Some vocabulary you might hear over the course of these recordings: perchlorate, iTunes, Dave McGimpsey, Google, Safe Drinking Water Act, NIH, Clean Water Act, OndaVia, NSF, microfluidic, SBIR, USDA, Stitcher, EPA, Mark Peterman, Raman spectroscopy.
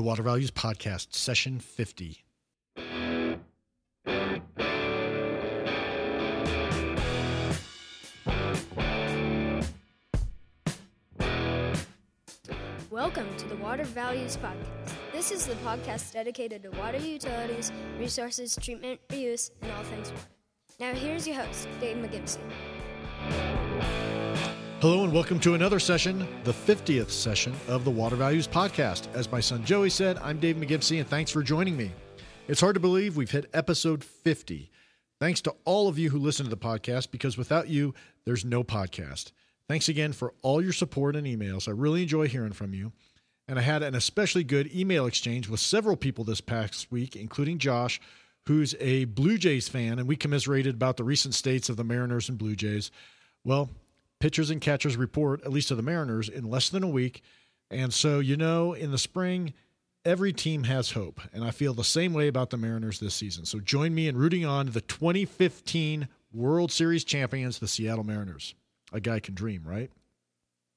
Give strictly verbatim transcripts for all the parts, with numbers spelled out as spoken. The Water Values Podcast, Session fifty. Welcome to the Water Values Podcast. This is the podcast dedicated to water utilities, resources, treatment, reuse, and all things water. Now here's your host, Dave McGimpsey. Hello and welcome to another session, the fiftieth session of the Water Values Podcast. As my son Joey said, I'm Dave McGimpsey and thanks for joining me. It's hard to believe we've hit episode fifty. Thanks to all of you who listen to the podcast, because without you, there's no podcast. Thanks again for all your support and emails. I really enjoy hearing from you. And I had an especially good email exchange with several people this past week, including Josh, who's a Blue Jays fan, and we commiserated about the recent states of the Mariners and Blue Jays. Well, pitchers and catchers report, at least to the Mariners, in less than a week. And so, you know, in the spring, every team has hope. And I feel the same way about the Mariners this season. So join me in rooting on the twenty fifteen World Series champions, the Seattle Mariners. A guy can dream, right?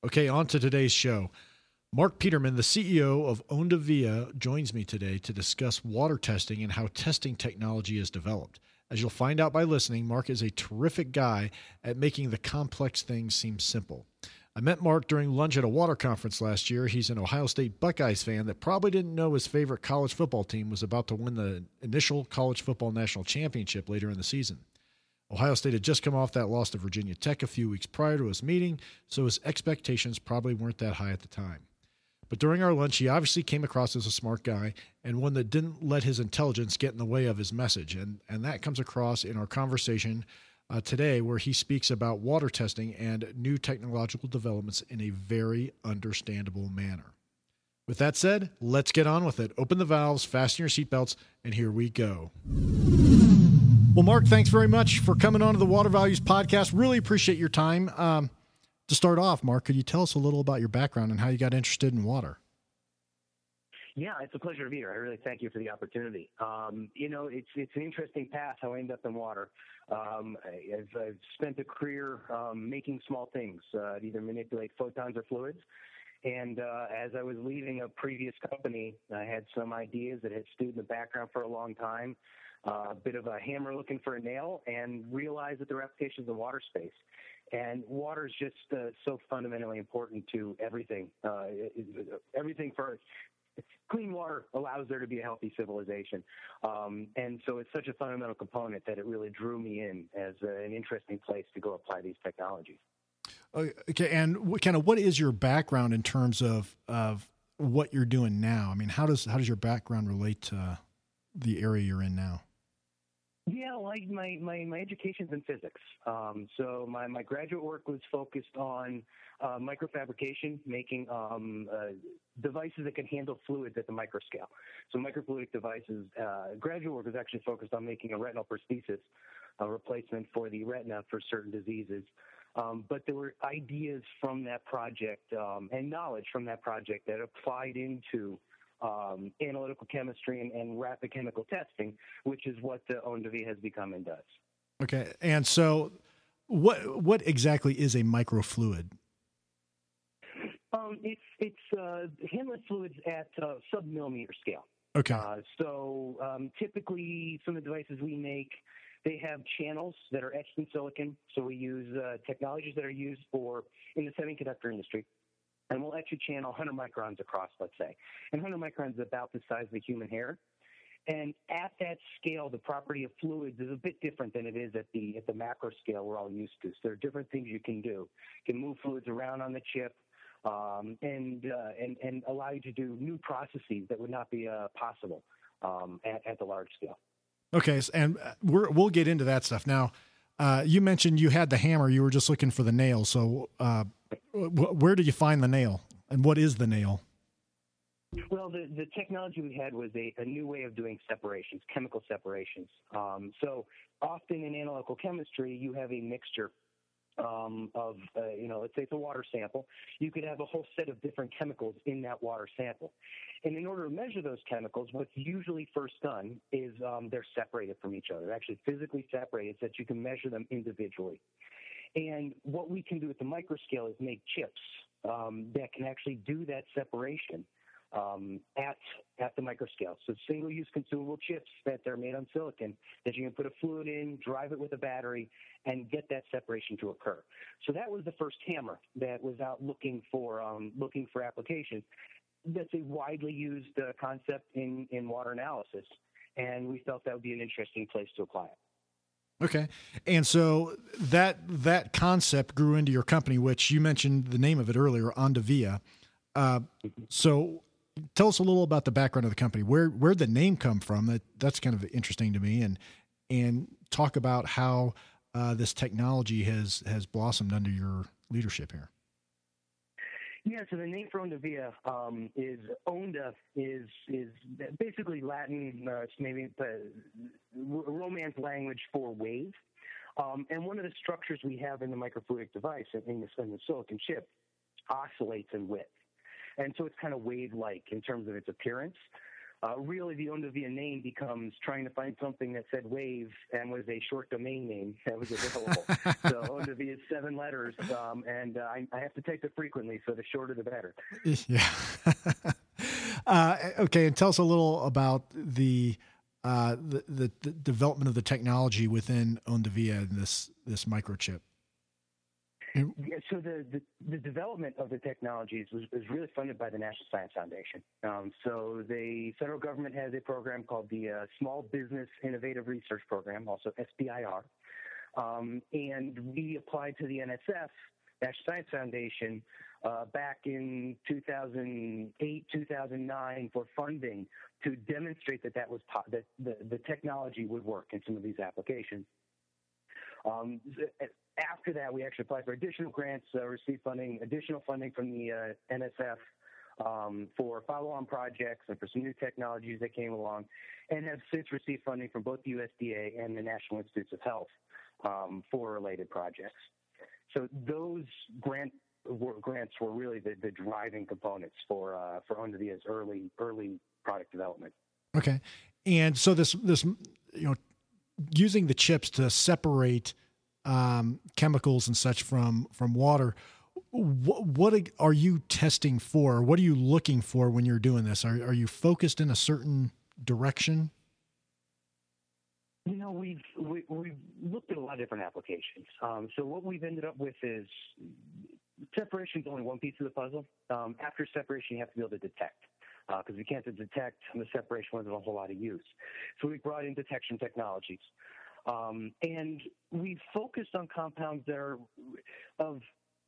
Okay, on to today's show. Mark Peterman, the C E O of OndaVia, joins me today to discuss water testing and how testing technology is developed. As you'll find out by listening, Mark is a terrific guy at making the complex things seem simple. I met Mark during lunch at a water conference last year. He's an Ohio State Buckeyes fan that probably didn't know his favorite college football team was about to win the initial college football national championship later in the season. Ohio State had just come off that loss to Virginia Tech a few weeks prior to his meeting, so his expectations probably weren't that high at the time. But during our lunch, he obviously came across as a smart guy and one that didn't let his intelligence get in the way of his message, and, and that comes across in our conversation uh, today, where he speaks about water testing and new technological developments in a very understandable manner. With that said, let's get on with it. Open the valves, fasten your seatbelts, and here we go. Well, Mark, thanks very much for coming on to the Water Values Podcast. Really appreciate your time. Um, to start off, Mark, could you tell us a little about your background and how you got interested in water? Yeah, it's a pleasure to be here. I really thank you for the opportunity. Um, you know, it's it's an interesting path how I ended up in water. Um, I, I've, I've spent a career um, making small things, uh, either manipulate photons or fluids. And uh, as I was leaving a previous company, I had some ideas that had stewed in the background for a long time. A uh, bit of a hammer looking for a nail, and realize that there are applications in water space. And water is just uh, so fundamentally important to everything. Uh, it, it, everything for clean water allows there to be a healthy civilization. Um, and so it's such a fundamental component that it really drew me in as uh, an interesting place to go apply these technologies. Okay, and what, kind of what is your background in terms of, of what you're doing now? I mean, how does how does your background relate to the area you're in now? Yeah, like my, my, my education's in physics. Um, so my, my graduate work was focused on uh, microfabrication, making um, uh, devices that can handle fluids at the microscale. So microfluidic devices. Uh, graduate work was actually focused on making a retinal prosthesis, a replacement for the retina for certain diseases. Um, but there were ideas from that project um, and knowledge from that project that applied into Um, analytical chemistry and, and rapid chemical testing, which is what the OndaVia has become and does. Okay. And so what what exactly is a microfluid? Um, it's it's uh, handless fluids at uh, sub-millimeter scale. Okay. Uh, so um, typically some of the devices we make, they have channels that are etched in silicon. So we use uh, technologies that are used for in the semiconductor industry. And we'll etch a channel one hundred microns across, let's say. And one hundred microns is about the size of a human hair. And at that scale, the property of fluids is a bit different than it is at the at the macro scale we're all used to. So there are different things you can do. You can move fluids around on the chip um, and, uh, and and allow you to do new processes that would not be uh, possible um, at, at the large scale. Okay, and we're, we'll get into that stuff. Now, uh, you mentioned you had the hammer. You were just looking for the nail, so... Uh, Where did you find the nail, and what is the nail? Well, the, the technology we had was a, a new way of doing separations, chemical separations. Um, so often in analytical chemistry, you have a mixture um, of, uh, you know, let's say it's a water sample. You could have a whole set of different chemicals in that water sample. And in order to measure those chemicals, what's usually first done is um, they're separated from each other, actually physically separated so that you can measure them individually. And what we can do at the microscale is make chips um, that can actually do that separation um, at microscale. So single-use consumable chips that they're made on silicon that you can put a fluid in, drive it with a battery, and get that separation to occur. So that was the first hammer that was out looking for um, looking for applications. That's a widely used uh, concept in, in water analysis, and we felt that would be an interesting place to apply it. Okay. And so that that concept grew into your company, which you mentioned the name of it earlier, OndaVia. Uh, so tell us a little about the background of the company. Where where'd the name come from? That that's kind of interesting to me, and and talk about how uh, this technology has has blossomed under your leadership here. Yeah, so the name for OndaVia um, is Onda is is basically Latin, uh, it's maybe uh, Romance language for wave, um, and one of the structures we have in the microfluidic device in the, in the silicon chip oscillates in width, and so it's kind of wave-like in terms of its appearance. Uh, really, the OndaVia name becomes trying to find something that said wave and was a short domain name that was available. So OndaVia is seven letters, um, and uh, I, I have to type it frequently, so the shorter the better. Yeah. uh, okay, and tell us a little about the, uh, the, the the development of the technology within OndaVia and this this microchip. Yeah, so the, the, the development of the technologies was, was really funded by the National Science Foundation. Um, so the federal government has a program called the uh, Small Business Innovative Research Program, also S B I R. Um, and we applied to the N S F, National Science Foundation, uh, back in two thousand eight, two thousand nine for funding to demonstrate that, that, was po- that the, the technology would work in some of these applications. Um, after that, we actually applied for additional grants, uh, received funding, additional funding from the uh, N S F um, for follow-on projects and for some new technologies that came along, and have since received funding from both the U S D A and the National Institutes of Health um, for related projects. So those grant were, grants were really the, the driving components for uh, for OndaVia's early early product development. Okay, and so this this you know. using the chips to separate um, chemicals and such from, from water, what, what are you testing for? What are you looking for when you're doing this? Are, are you focused in a certain direction? You know, we've, we, we've looked at a lot of different applications. Um, so what we've ended up with is separation is only one piece of the puzzle. Um, after separation, you have to be able to detect. Because uh, we can't detect the separation wasn't a whole lot of use. So we brought in detection technologies. Um, and we focused on compounds that are of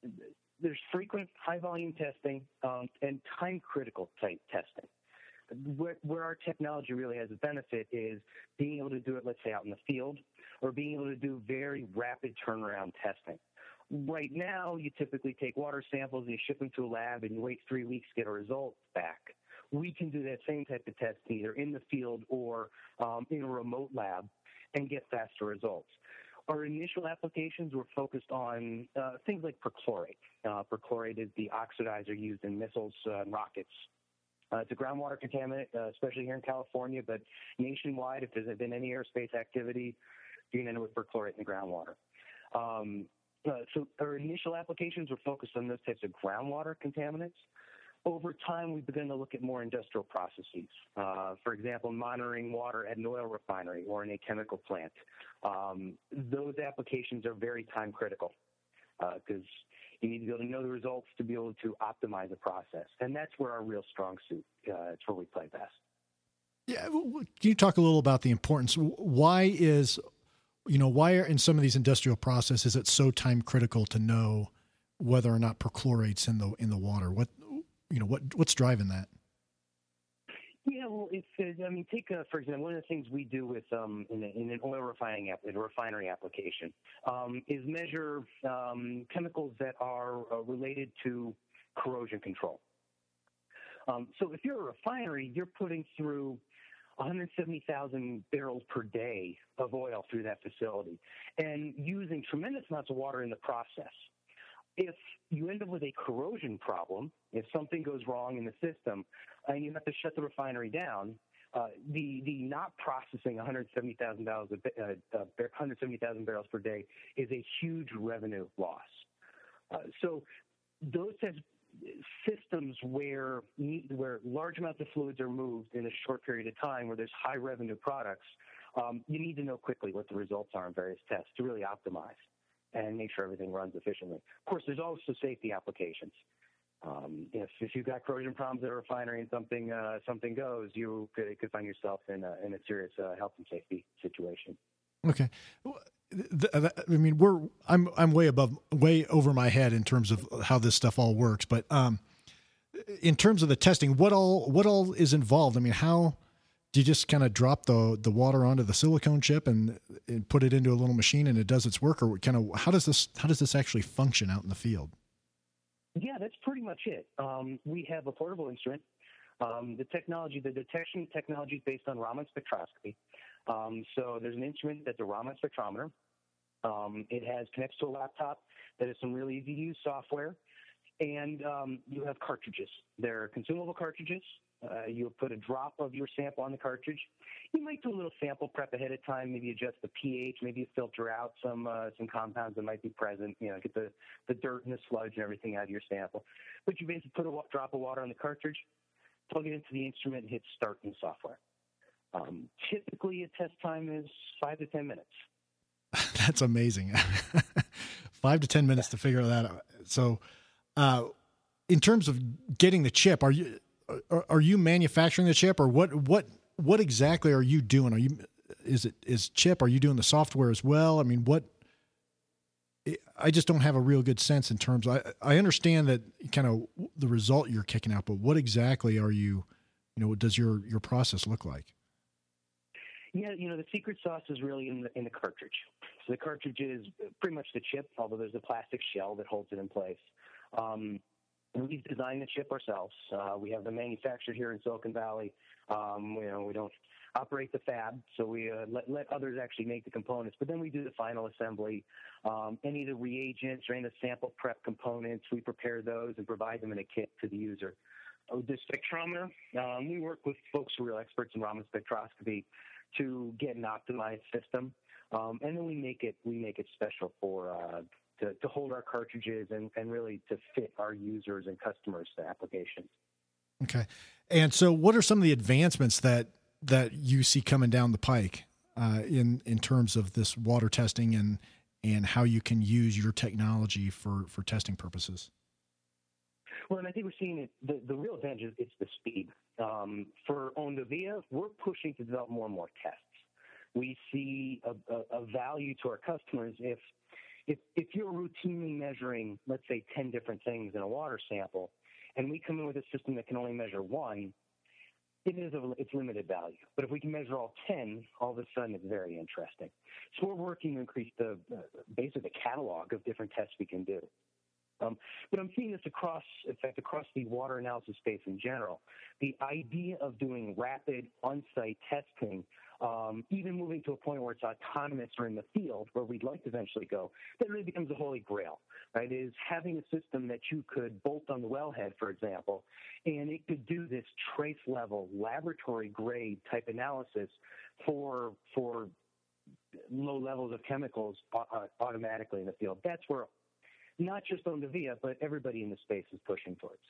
– there's frequent high-volume testing um, and time-critical type testing. Where, where our technology really has a benefit is being able to do it, let's say, out in the field or being able to do very rapid turnaround testing. Right now, you typically take water samples and you ship them to a lab and you wait three weeks to get a result back. We can do that same type of test either in the field or um, in a remote lab and get faster results. Our initial applications were focused on uh, things like perchlorate. Uh, perchlorate is the oxidizer used in missiles uh, and rockets. Uh, it's a groundwater contaminant, uh, especially here in California, but nationwide, if there's been any airspace activity, you're going to end up with perchlorate in the groundwater. Um, uh, so our initial applications were focused on those types of groundwater contaminants. Over time, we've begun to look at more industrial processes, uh, for example, monitoring water at an oil refinery or in a chemical plant. Um, those applications are very time critical because uh, you need to be able to know the results to be able to optimize the process. And that's where our real strong suit, uh, it's where we play best. Yeah. Can you talk a little about the importance? Why is, you know, why are in some of these industrial processes, it's so time critical to know whether or not perchlorate's in the, in the water? What, You know, what what's driving that? Yeah, well, it's, I mean, take, a, for example, one of the things we do with um, in, a, in an oil refining app, in a refinery application um, is measure um, chemicals that are uh, related to corrosion control. Um, so if you're a refinery, you're putting through one hundred seventy thousand barrels per day of oil through that facility and using tremendous amounts of water in the process. If you end up with a corrosion problem, if something goes wrong in the system and you have to shut the refinery down, uh, the, the not processing one hundred seventy thousand uh, one hundred seventy thousand barrels per day is a huge revenue loss. Uh, so those types systems where where large amounts of fluids are moved in a short period of time, where there's high revenue products, um, you need to know quickly what the results are in various tests to really optimize and make sure everything runs efficiently. Of course, there's also safety applications. Um, if, if you've got corrosion problems at a refinery and something uh, something goes, you could, could find yourself in a, in a serious uh, health and safety situation. Okay. I mean, we're I'm I'm way above, way over my head in terms of how this stuff all works. But um, in terms of the testing, what all what all is involved? I mean, how do you just kind of drop the the water onto the silicone chip and, and put it into a little machine and it does its work, or kind of how does this how does this actually function out in the field? Yeah, that's pretty much it. Um, we have a portable instrument. Um, the technology, the detection technology is based on Raman spectroscopy. Um, so there's an instrument that's a Raman spectrometer. Um, it has connects to a laptop that has some really easy to use software. And um, you have cartridges. They're consumable cartridges. Uh, you'll put a drop of your sample on the cartridge. You might do a little sample prep ahead of time, maybe adjust the pH, maybe you filter out some uh, some compounds that might be present, you know, get the, the dirt and the sludge and everything out of your sample. But you basically put a drop of water on the cartridge, plug it into the instrument, and hit start in software. Um, typically, a test time is five to ten minutes. That's amazing. five to ten minutes to figure that out. So uh, in terms of getting the chip, are you are, are you manufacturing the chip, or what, what what exactly are you doing? Are you is it is chip? Are you doing the software as well? I mean, what I just don't have a real good sense in terms of, I I understand that kind of the result you're kicking out, but what exactly are you, you know, what does your, your process look like? Yeah, you know, the secret sauce is really in the, in the cartridge. So the cartridge is pretty much the chip, although there's a plastic shell that holds it in place. Um, we've designed the chip ourselves. Uh, we have them manufactured here in Silicon Valley. Um, you know, we don't operate the fab, so we uh, let, let others actually make the components. But then we do the final assembly. Um, any of the reagents or any of the sample prep components, we prepare those and provide them in a kit to the user. Oh, the spectrometer, um, we work with folks who are real experts in Raman spectroscopy to get an optimized system, um, and then we make it we make it special for uh, to, to hold our cartridges and, and really to fit our users and customers to applications. Okay, and so what are some of the advancements that that you see coming down the pike uh, in in terms of this water testing and and how you can use your technology for, for testing purposes? Well, and I think we're seeing it, the, the real advantage is it's the speed. Um, for OndaVia, we're pushing to develop more and more tests. We see a, a, a value to our customers if, if if you're routinely measuring, let's say, ten different things in a water sample, and we come in with a system that can only measure one, it is a, it's limited value. But if we can measure all ten, all of a sudden it's very interesting. So we're working to increase the uh, basically the catalog of different tests we can do. Um, but I'm seeing this across, in fact, across the water analysis space in general. The idea of doing rapid on-site testing, um, even moving to a point where it's autonomous or in the field, where we'd like to eventually go, that really becomes the holy grail, right? Is having a system that you could bolt on the wellhead, for example, and it could do this trace-level, laboratory-grade type analysis for for low levels of chemicals automatically in the field. That's where not just OndaVia, but everybody in the space is pushing towards.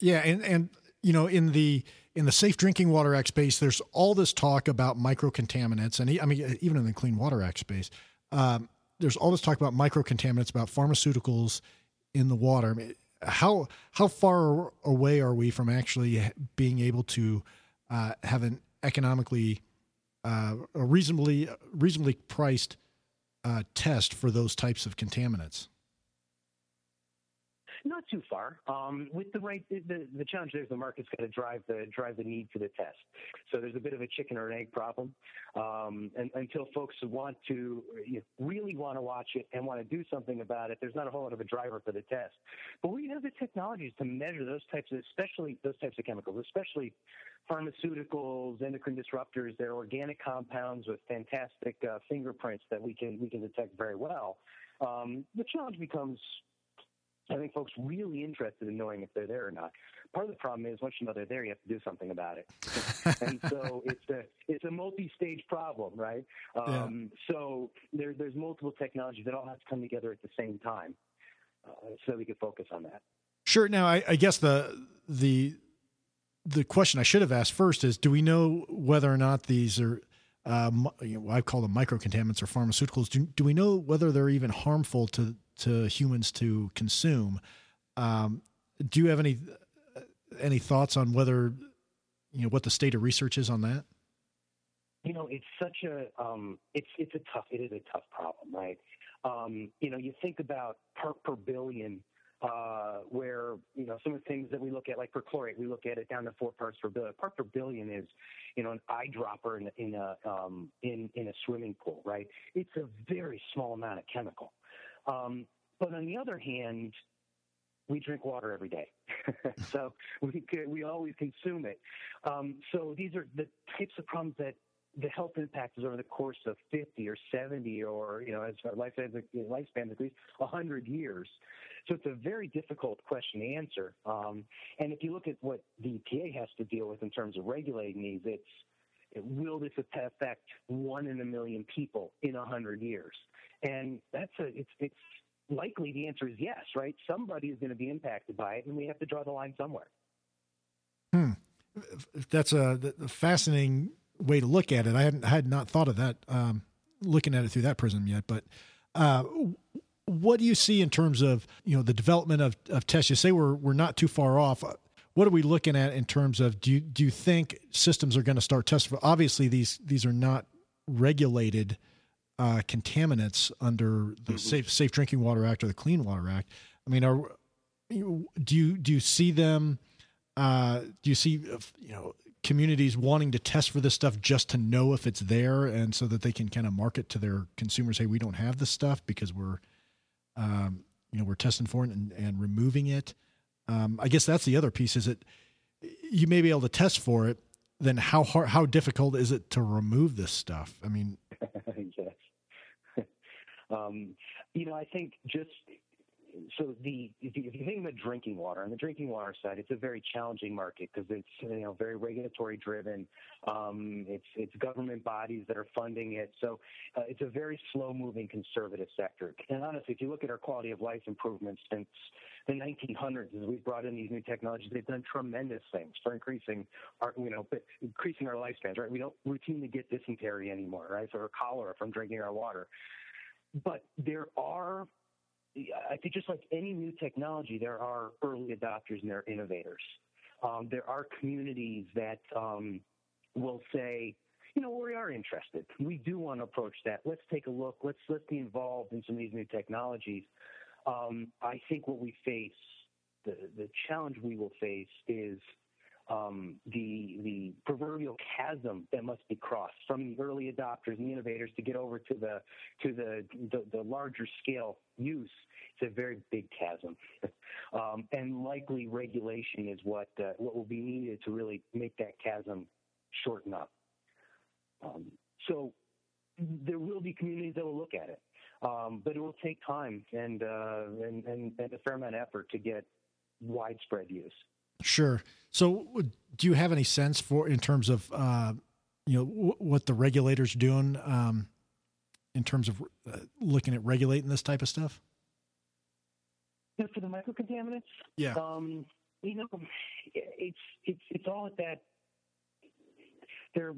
Yeah, and, and you know, in the in the Safe Drinking Water Act space, there's all this talk about microcontaminants, and I mean, even in the Clean Water Act space, um, there's all this talk about microcontaminants, about pharmaceuticals in the water. I mean, how how far away are we from actually being able to uh, have an economically, uh, a reasonably reasonably priced uh, test for those types of contaminants? Not too far. Um, with the right, the, the challenge there is the market's got to drive the drive the need for the test. So there's a bit of a chicken or an egg problem. Um, and until folks want to you know, really want to watch it and want to do something about it, there's not a whole lot of a driver for the test. But we have the technologies to measure those types of, especially those types of chemicals, especially pharmaceuticals, endocrine disruptors. They're organic compounds with fantastic uh, fingerprints that we can we can detect very well. Um, the challenge becomes, I think folks really interested in knowing if they're there or not. Part of the problem is once you know they're there, you have to do something about it. And so it's a it's a multi-stage problem, right? Um, yeah. So there, there's multiple technologies that all have to come together at the same time, uh, so we can focus on that. Sure. Now, I, I guess the the the question I should have asked first is, do we know whether or not these are, um, you know, I call them microcontaminants or pharmaceuticals? Do, do we know whether they're even harmful to to humans to consume? Um, do you have any any thoughts on whether, you know, what the state of research is on that? You know, it's such a um, it's it's a tough it is a tough problem, right? Um, you know, you think about part per billion. Uh, where, you know, some of the things that we look at, like perchlorate, we look at it down to four parts per billion. Part per billion is, you know, an eyedropper in, in a um, in in a swimming pool, right? It's a very small amount of chemical. Um, but on the other hand, we drink water every day, so we we always consume it. Um, so these are the types of problems that the health impact is over the course of fifty or seventy or, you know, as our life, lifespan decreases, one hundred years. So it's a very difficult question to answer. Um, and if you look at what the E P A has to deal with in terms of regulating these, it's it, will this affect one in a million people in one hundred years? And that's a it's it's likely the answer is yes, right? Somebody is going to be impacted by it, and we have to draw the line somewhere. Hmm. That's a, a fascinating way to look at it. I hadn't, I had not thought of that, um, looking at it through that prism yet, but, uh, what do you see in terms of, you know, the development of, of tests? You say we're, we're not too far off. What are we looking at in terms of, do you, do you think systems are going to start testing? Obviously these, these are not regulated, uh, contaminants under the mm-hmm. safe, safe Drinking Water Act or the Clean Water Act. I mean, are, do you, do you see them, uh, do you see, you know, communities wanting to test for this stuff just to know if it's there, and so that they can kind of market to their consumers, hey, we don't have this stuff because we're, um, you know, we're testing for it and, and removing it. Um, I guess that's the other piece, is that you may be able to test for it. Then how hard, how difficult is it to remove this stuff? I mean, yes. um, you know, I think just, So the if you think about drinking water, on the drinking water side, it's a very challenging market because it's, you know, very regulatory driven. Um, it's it's government bodies that are funding it, so uh, it's a very slow moving conservative sector. And honestly, if you look at our quality of life improvements since the nineteen hundreds, as we've brought in these new technologies, they've done tremendous things for increasing our you know increasing our lifespans. Right? We don't routinely get dysentery anymore, right? So, or cholera from drinking our water. But there are I think just like any new technology, there are early adopters and there are innovators. Um, there are communities that um, will say, you know, we are interested. We do want to approach that. Let's take a look. Let's let's be involved in some of these new technologies. Um, I think what we face, the, the challenge we will face is um, the the proverbial chasm that must be crossed from the early adopters and the innovators to get over to the to the the, the larger scale use. It's a very big chasm, um, and likely regulation is what uh, what will be needed to really make that chasm shorten up. Um, so there will be communities that will look at it, um, but it will take time and, uh, and and and a fair amount of effort to get widespread use. Sure. So, do you have any sense for in terms of uh, you know w- what the regulators are doing um, in terms of uh, looking at regulating this type of stuff? For the microcontaminants, yeah, um, you know, it's it's it's all at that. They're,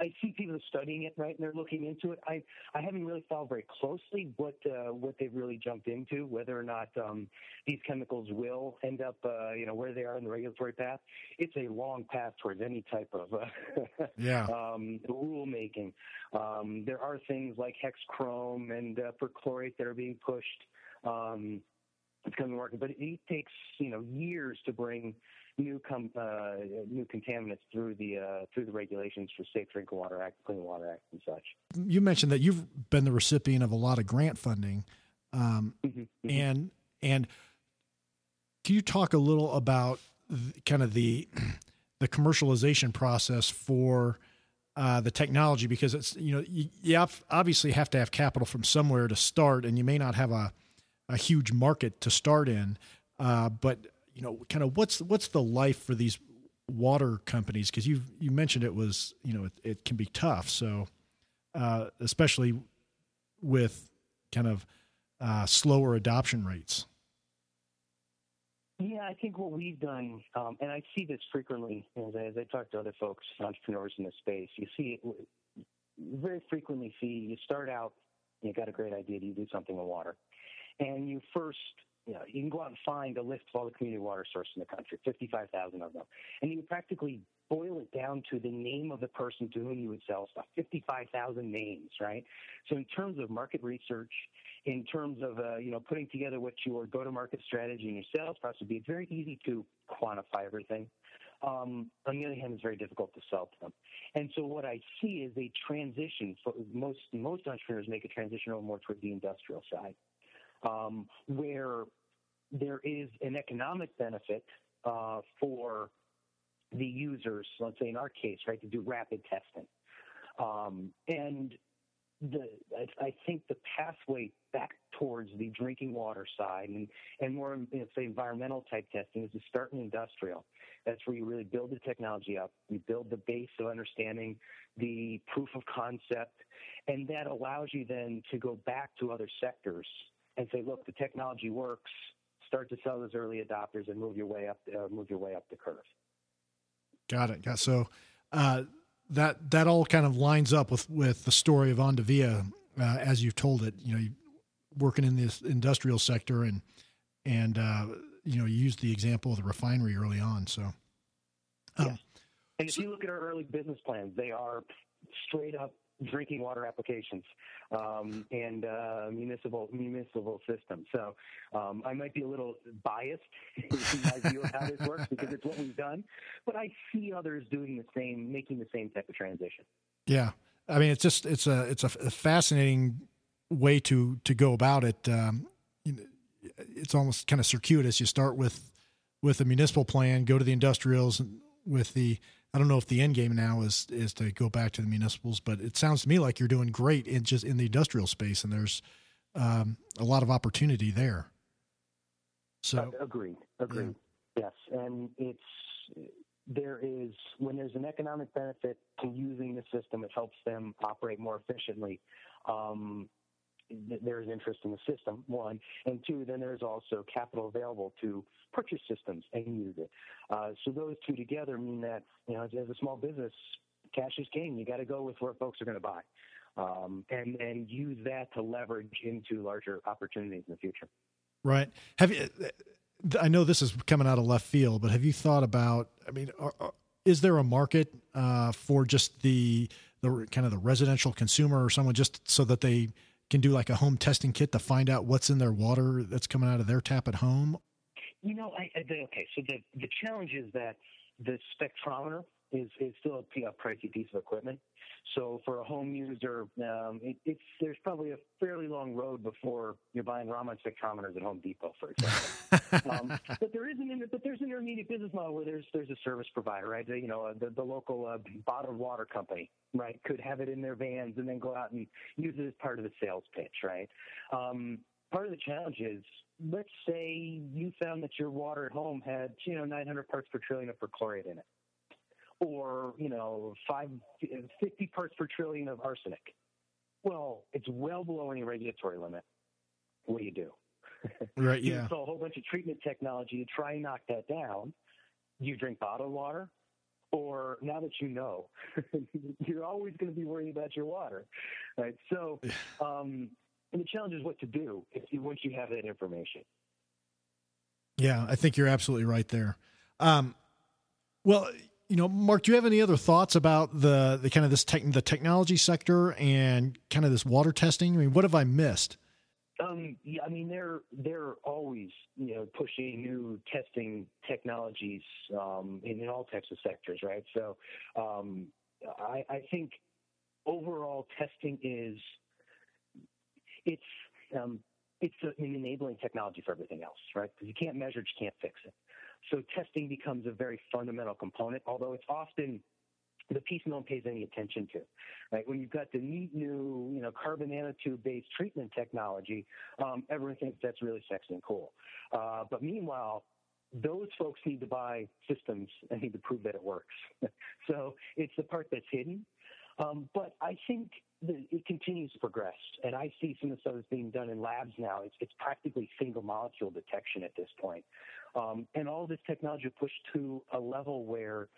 I see people are studying it, right, and they're looking into it. I I haven't really followed very closely what uh, what they've really jumped into, whether or not um, these chemicals will end up, uh, you know, where they are in the regulatory path. It's a long path towards any type of uh, yeah um, rulemaking. Um, there are things like hexchrome and uh, perchlorate that are being pushed. Um, It's coming to market, but it takes you know years to bring new com- uh, new contaminants through the uh, through the regulations for Safe Drinking Water Act, Clean Water Act, and such. You mentioned that you've been the recipient of a lot of grant funding, um, mm-hmm. and and can you talk a little about the, kind of the the commercialization process for uh, the technology? Because it's you know you, you obviously have to have capital from somewhere to start, and you may not have a a huge market to start in. Uh, but you know, kind of what's, what's the life for these water companies? Cause you, you mentioned it was, you know, it, it can be tough. So, uh, especially with kind of, uh, slower adoption rates. Yeah, I think what we've done, um, and I see this frequently as I, as I talk to other folks, entrepreneurs in this space, you see it you very frequently. See, you start out, you got a great idea, you do something with water, and you first, you know, you can go out and find a list of all the community water sources in the country, fifty-five thousand of them, and you practically boil it down to the name of the person to whom you would sell stuff, fifty-five thousand names, right? So in terms of market research, in terms of, uh, you know, putting together what your go-to-market strategy and your sales process would be, it's very easy to quantify everything. Um, on the other hand, it's very difficult to sell to them. And so what I see is a transition. For most, most entrepreneurs make a transition over more toward the industrial side, um, where there is an economic benefit uh, for the users, let's say in our case, right, to do rapid testing. Um, and the, I, I think the pathway back towards the drinking water side and, and more, you know, say, environmental type testing is to start in industrial. That's where you really build the technology up. You build the base of understanding, the proof of concept, and that allows you then to go back to other sectors and say, look, the technology works. Start to sell those early adopters and move your way up, uh, move your way up the curve. Got it. Got so uh, that that all kind of lines up with, with the story of OndaVia uh, as you've told it. You know, you, working in this industrial sector and and uh, you know, you used the example of the refinery early on. So, um, yeah. And if so, you look at our early business plans, they are straight up drinking water applications um, and uh, municipal municipal system. So um, I might be a little biased in my view of how this works because it's what we've done, but I see others doing the same, making the same type of transition. Yeah, I mean, it's just it's a it's a fascinating way to to go about it. Um, it's almost kind of circuitous. You start with with a municipal plan, go to the industrials with the. I don't know if the end game now is is to go back to the municipals, but it sounds to me like you're doing great in just in the industrial space, and there's um, a lot of opportunity there. So uh, agreed, agreed, yeah. Yes, and it's there is when there's an economic benefit to using the system, it helps them operate more efficiently. Um, There's interest in the system, one, and two, then there's also capital available to purchase systems and use it. Uh, so those two together mean that, you know, as, as a small business, cash is king. You got to go with where folks are going to buy, um, and and use that to leverage into larger opportunities in the future. Right. Have you? I know this is coming out of left field, but have you thought about? I mean, are, are, is there a market uh, for just the the kind of the residential consumer or someone just so that they can do like a home testing kit to find out what's in their water that's coming out of their tap at home? You know, I, I okay. So the, the challenge is that the spectrometer is, is still a, a pricey piece of equipment. So for a home user, um, it, it's there's probably a fairly long road before you're buying Raman spectrometers at Home Depot, for example. um, but there is an but there's an intermediate business model where there's there's a service provider, right? You know, the, the local uh, bottled water company, right, could have it in their vans and then go out and use it as part of the sales pitch, right? Um, part of the challenge is, let's say you found that your water at home had, you know, nine hundred parts per trillion of perchlorate in it, or, you know, five, fifty parts per trillion of arsenic. Well, it's well below any regulatory limit. What do you do? Right, yeah. You install a whole bunch of treatment technology to try and knock that down. You drink bottled water, or now that you know, you're always going to be worried about your water, right? So um, and the challenge is what to do if you, once you have that information. Yeah, I think you're absolutely right there. Um, well, you know, Mark, do you have any other thoughts about the, the kind of this tech, the technology sector and kind of this water testing? I mean, what have I missed? Um, yeah, I mean, they're they're always, you know, pushing new testing technologies um, in, in all types of sectors, right? So um, I, I think overall testing is it's um, it's an enabling technology for everything else, right? Because you can't measure it, you can't fix it. So testing becomes a very fundamental component, although it's often the piece no one pays any attention to, right? When you've got the neat new, you know, carbon nanotube-based treatment technology, um, everyone thinks that's really sexy and cool. Uh, but meanwhile, those folks need to buy systems and need to prove that it works. So it's the part that's hidden. Um, but I think that it continues to progress, and I see some of the stuff that's being done in labs now. It's, it's practically single molecule detection at this point. Um, and all this technology pushed to a level where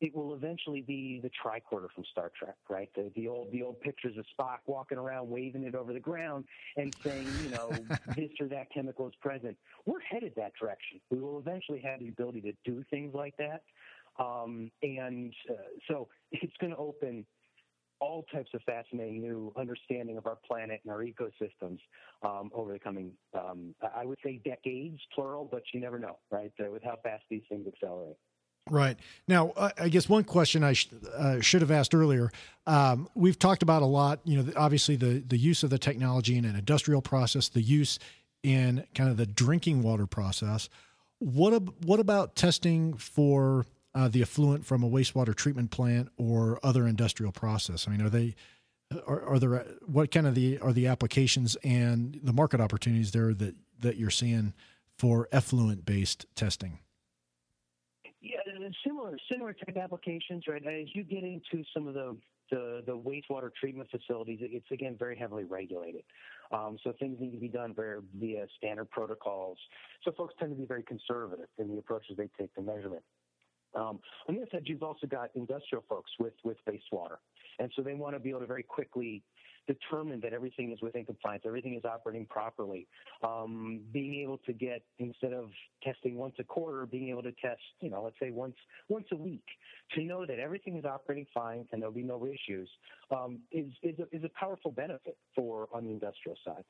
it will eventually be the tricorder from Star Trek, right? The, the old the old pictures of Spock walking around waving it over the ground and saying, you know, this or that chemical is present. We're headed that direction. We will eventually have the ability to do things like that. Um, and uh, so it's going to open all types of fascinating new understanding of our planet and our ecosystems um, over the coming, um, I would say decades, plural, but you never know, right, uh, with how fast these things accelerate. Right. Now, uh, I guess one question I sh- uh, should have asked earlier, um, we've talked about a lot, you know, the, obviously the, the use of the technology in an industrial process, the use in kind of the drinking water process. What ab- what about testing for uh, the effluent from a wastewater treatment plant or other industrial process? I mean, are they, are, are there, what kind of the, are the applications and the market opportunities there that, that you're seeing for effluent-based testing? Similar, similar type applications, right? As you get into some of the the, the wastewater treatment facilities, it's again very heavily regulated. Um, so things need to be done very, via standard protocols. So folks tend to be very conservative in the approaches they take to measurement. Um, on the other side, you've also got industrial folks with with wastewater, and so they want to be able to very quickly determine that everything is within compliance, everything is operating properly. Um, being able to get, instead of testing once a quarter, being able to test, you know, let's say once once a week to know that everything is operating fine and there'll be no issues um, is is a, is a powerful benefit for on the industrial side.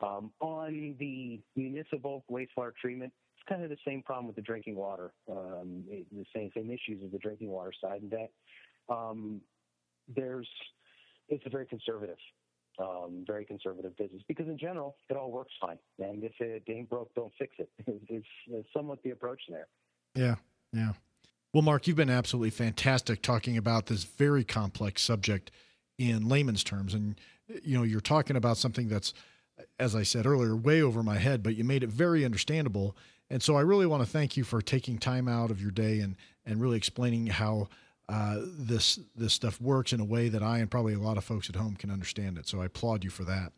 Um, on the municipal wastewater treatment, it's kind of the same problem with the drinking water, um, the same same issues as the drinking water side, and that um, there's it's a very conservative. Um, very conservative business, because in general, it all works fine. And if it ain't broke, don't fix it. It's, it's somewhat the approach there. Yeah, yeah. Well, Mark, you've been absolutely fantastic talking about this very complex subject in layman's terms. And, you know, you're talking about something that's, as I said earlier, way over my head, but you made it very understandable. And so I really want to thank you for taking time out of your day and, and really explaining how Uh, this this stuff works in a way that I and probably a lot of folks at home can understand it. So I applaud you for that.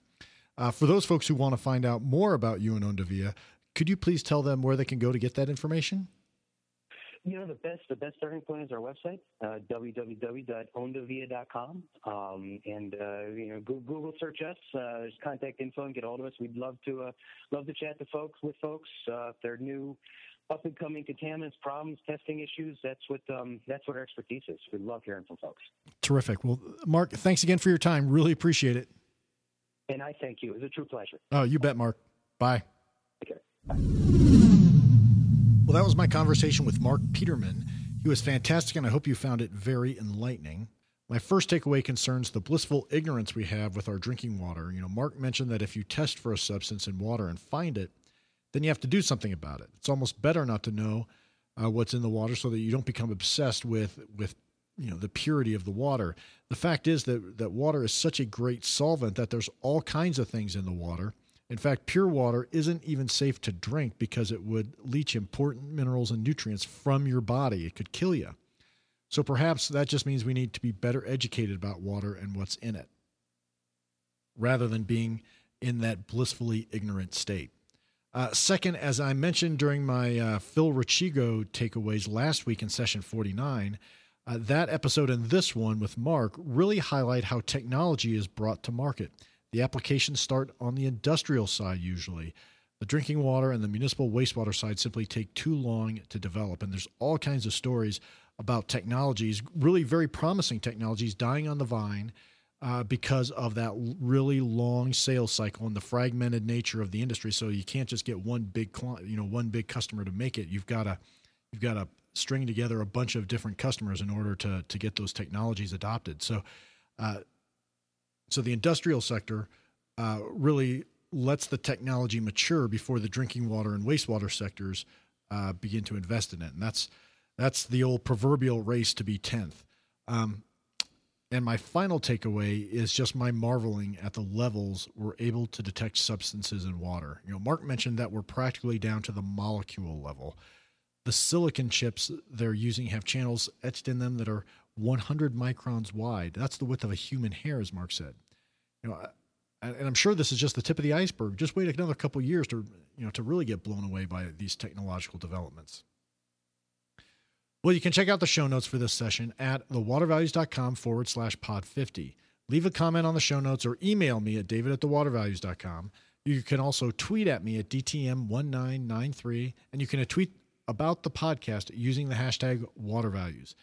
Uh, for those folks who want to find out more about you and OndaVia, could you please tell them where they can go to get that information? You know, the best the best starting point is our website, uh, w w w dot ondavia dot com. Um, and, uh, you know, Google, Google search us, uh, just contact info and get a hold of us. We'd love to uh, love to chat to folks with folks. Uh, if they're new, up-and-coming contaminants, problems, testing issues, that's what um, that's what our expertise is. We love hearing from folks. Terrific. Well, Mark, thanks again for your time. Really appreciate it. And I thank you. It was a true pleasure. Oh, you bet, Mark. Bye. Take care. Bye. Well, that was my conversation with Mark Peterman. He was fantastic, and I hope you found it very enlightening. My first takeaway concerns the blissful ignorance we have with our drinking water. You know, Mark mentioned that if you test for a substance in water and find it, then you have to do something about it. It's almost better not to know uh, what's in the water so that you don't become obsessed with, with you know, the purity of the water. The fact is that, that water is such a great solvent that there's all kinds of things in the water. In fact, pure water isn't even safe to drink because it would leach important minerals and nutrients from your body. It could kill you. So perhaps that just means we need to be better educated about water and what's in it, rather than being in that blissfully ignorant state. Uh, second, as I mentioned during my uh, Phil Richigo takeaways last week in session forty-nine, uh, that episode and this one with Mark really highlight how technology is brought to market. The applications start on the industrial side usually. The drinking water and the municipal wastewater side simply take too long to develop, and there's all kinds of stories about technologies, really very promising technologies, dying on the vine Uh, because of that really long sales cycle and the fragmented nature of the industry. So you can't just get one big client, you know, one big customer to make it. You've got to, you've got to string together a bunch of different customers in order to to get those technologies adopted. So, uh, so the industrial sector uh, really lets the technology mature before the drinking water and wastewater sectors uh, begin to invest in it. And that's that's the old proverbial race to be tenth. Um, And my final takeaway is just my marveling at the levels we're able to detect substances in water. You know, Mark mentioned that we're practically down to the molecule level. The silicon chips they're using have channels etched in them that are one hundred microns wide. That's the width of a human hair, as Mark said. You know, I, and I'm sure this is just the tip of the iceberg. Just wait another couple of years to, you know, to really get blown away by these technological developments. Well, you can check out the show notes for this session at thewatervalues.com forward slash pod 50. Leave a comment on the show notes or email me at david at thewatervalues.com. You can also tweet at me at D T M one nine nine three, and you can tweet about the podcast using the hashtag watervalues.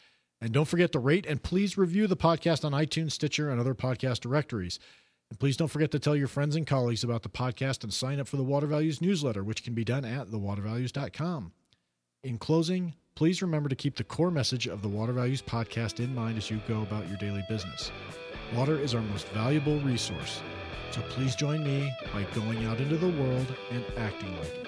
And don't forget to rate and please review the podcast on iTunes, Stitcher, and other podcast directories. And please don't forget to tell your friends and colleagues about the podcast and sign up for the Water Values newsletter, which can be done at thewatervalues dot com. In closing, please remember to keep the core message of the Water Values podcast in mind as you go about your daily business. Water is our most valuable resource, so please join me by going out into the world and acting like it.